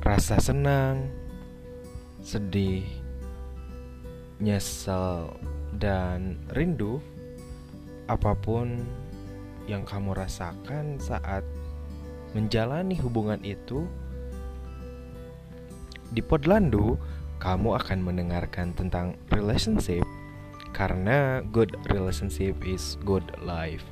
rasa senang, sedih, nyesel, dan rindu. Apapun yang kamu rasakan saat menjalani hubungan itu, di Podlandu kamu akan mendengarkan tentang relationship, karena good relationship is good life.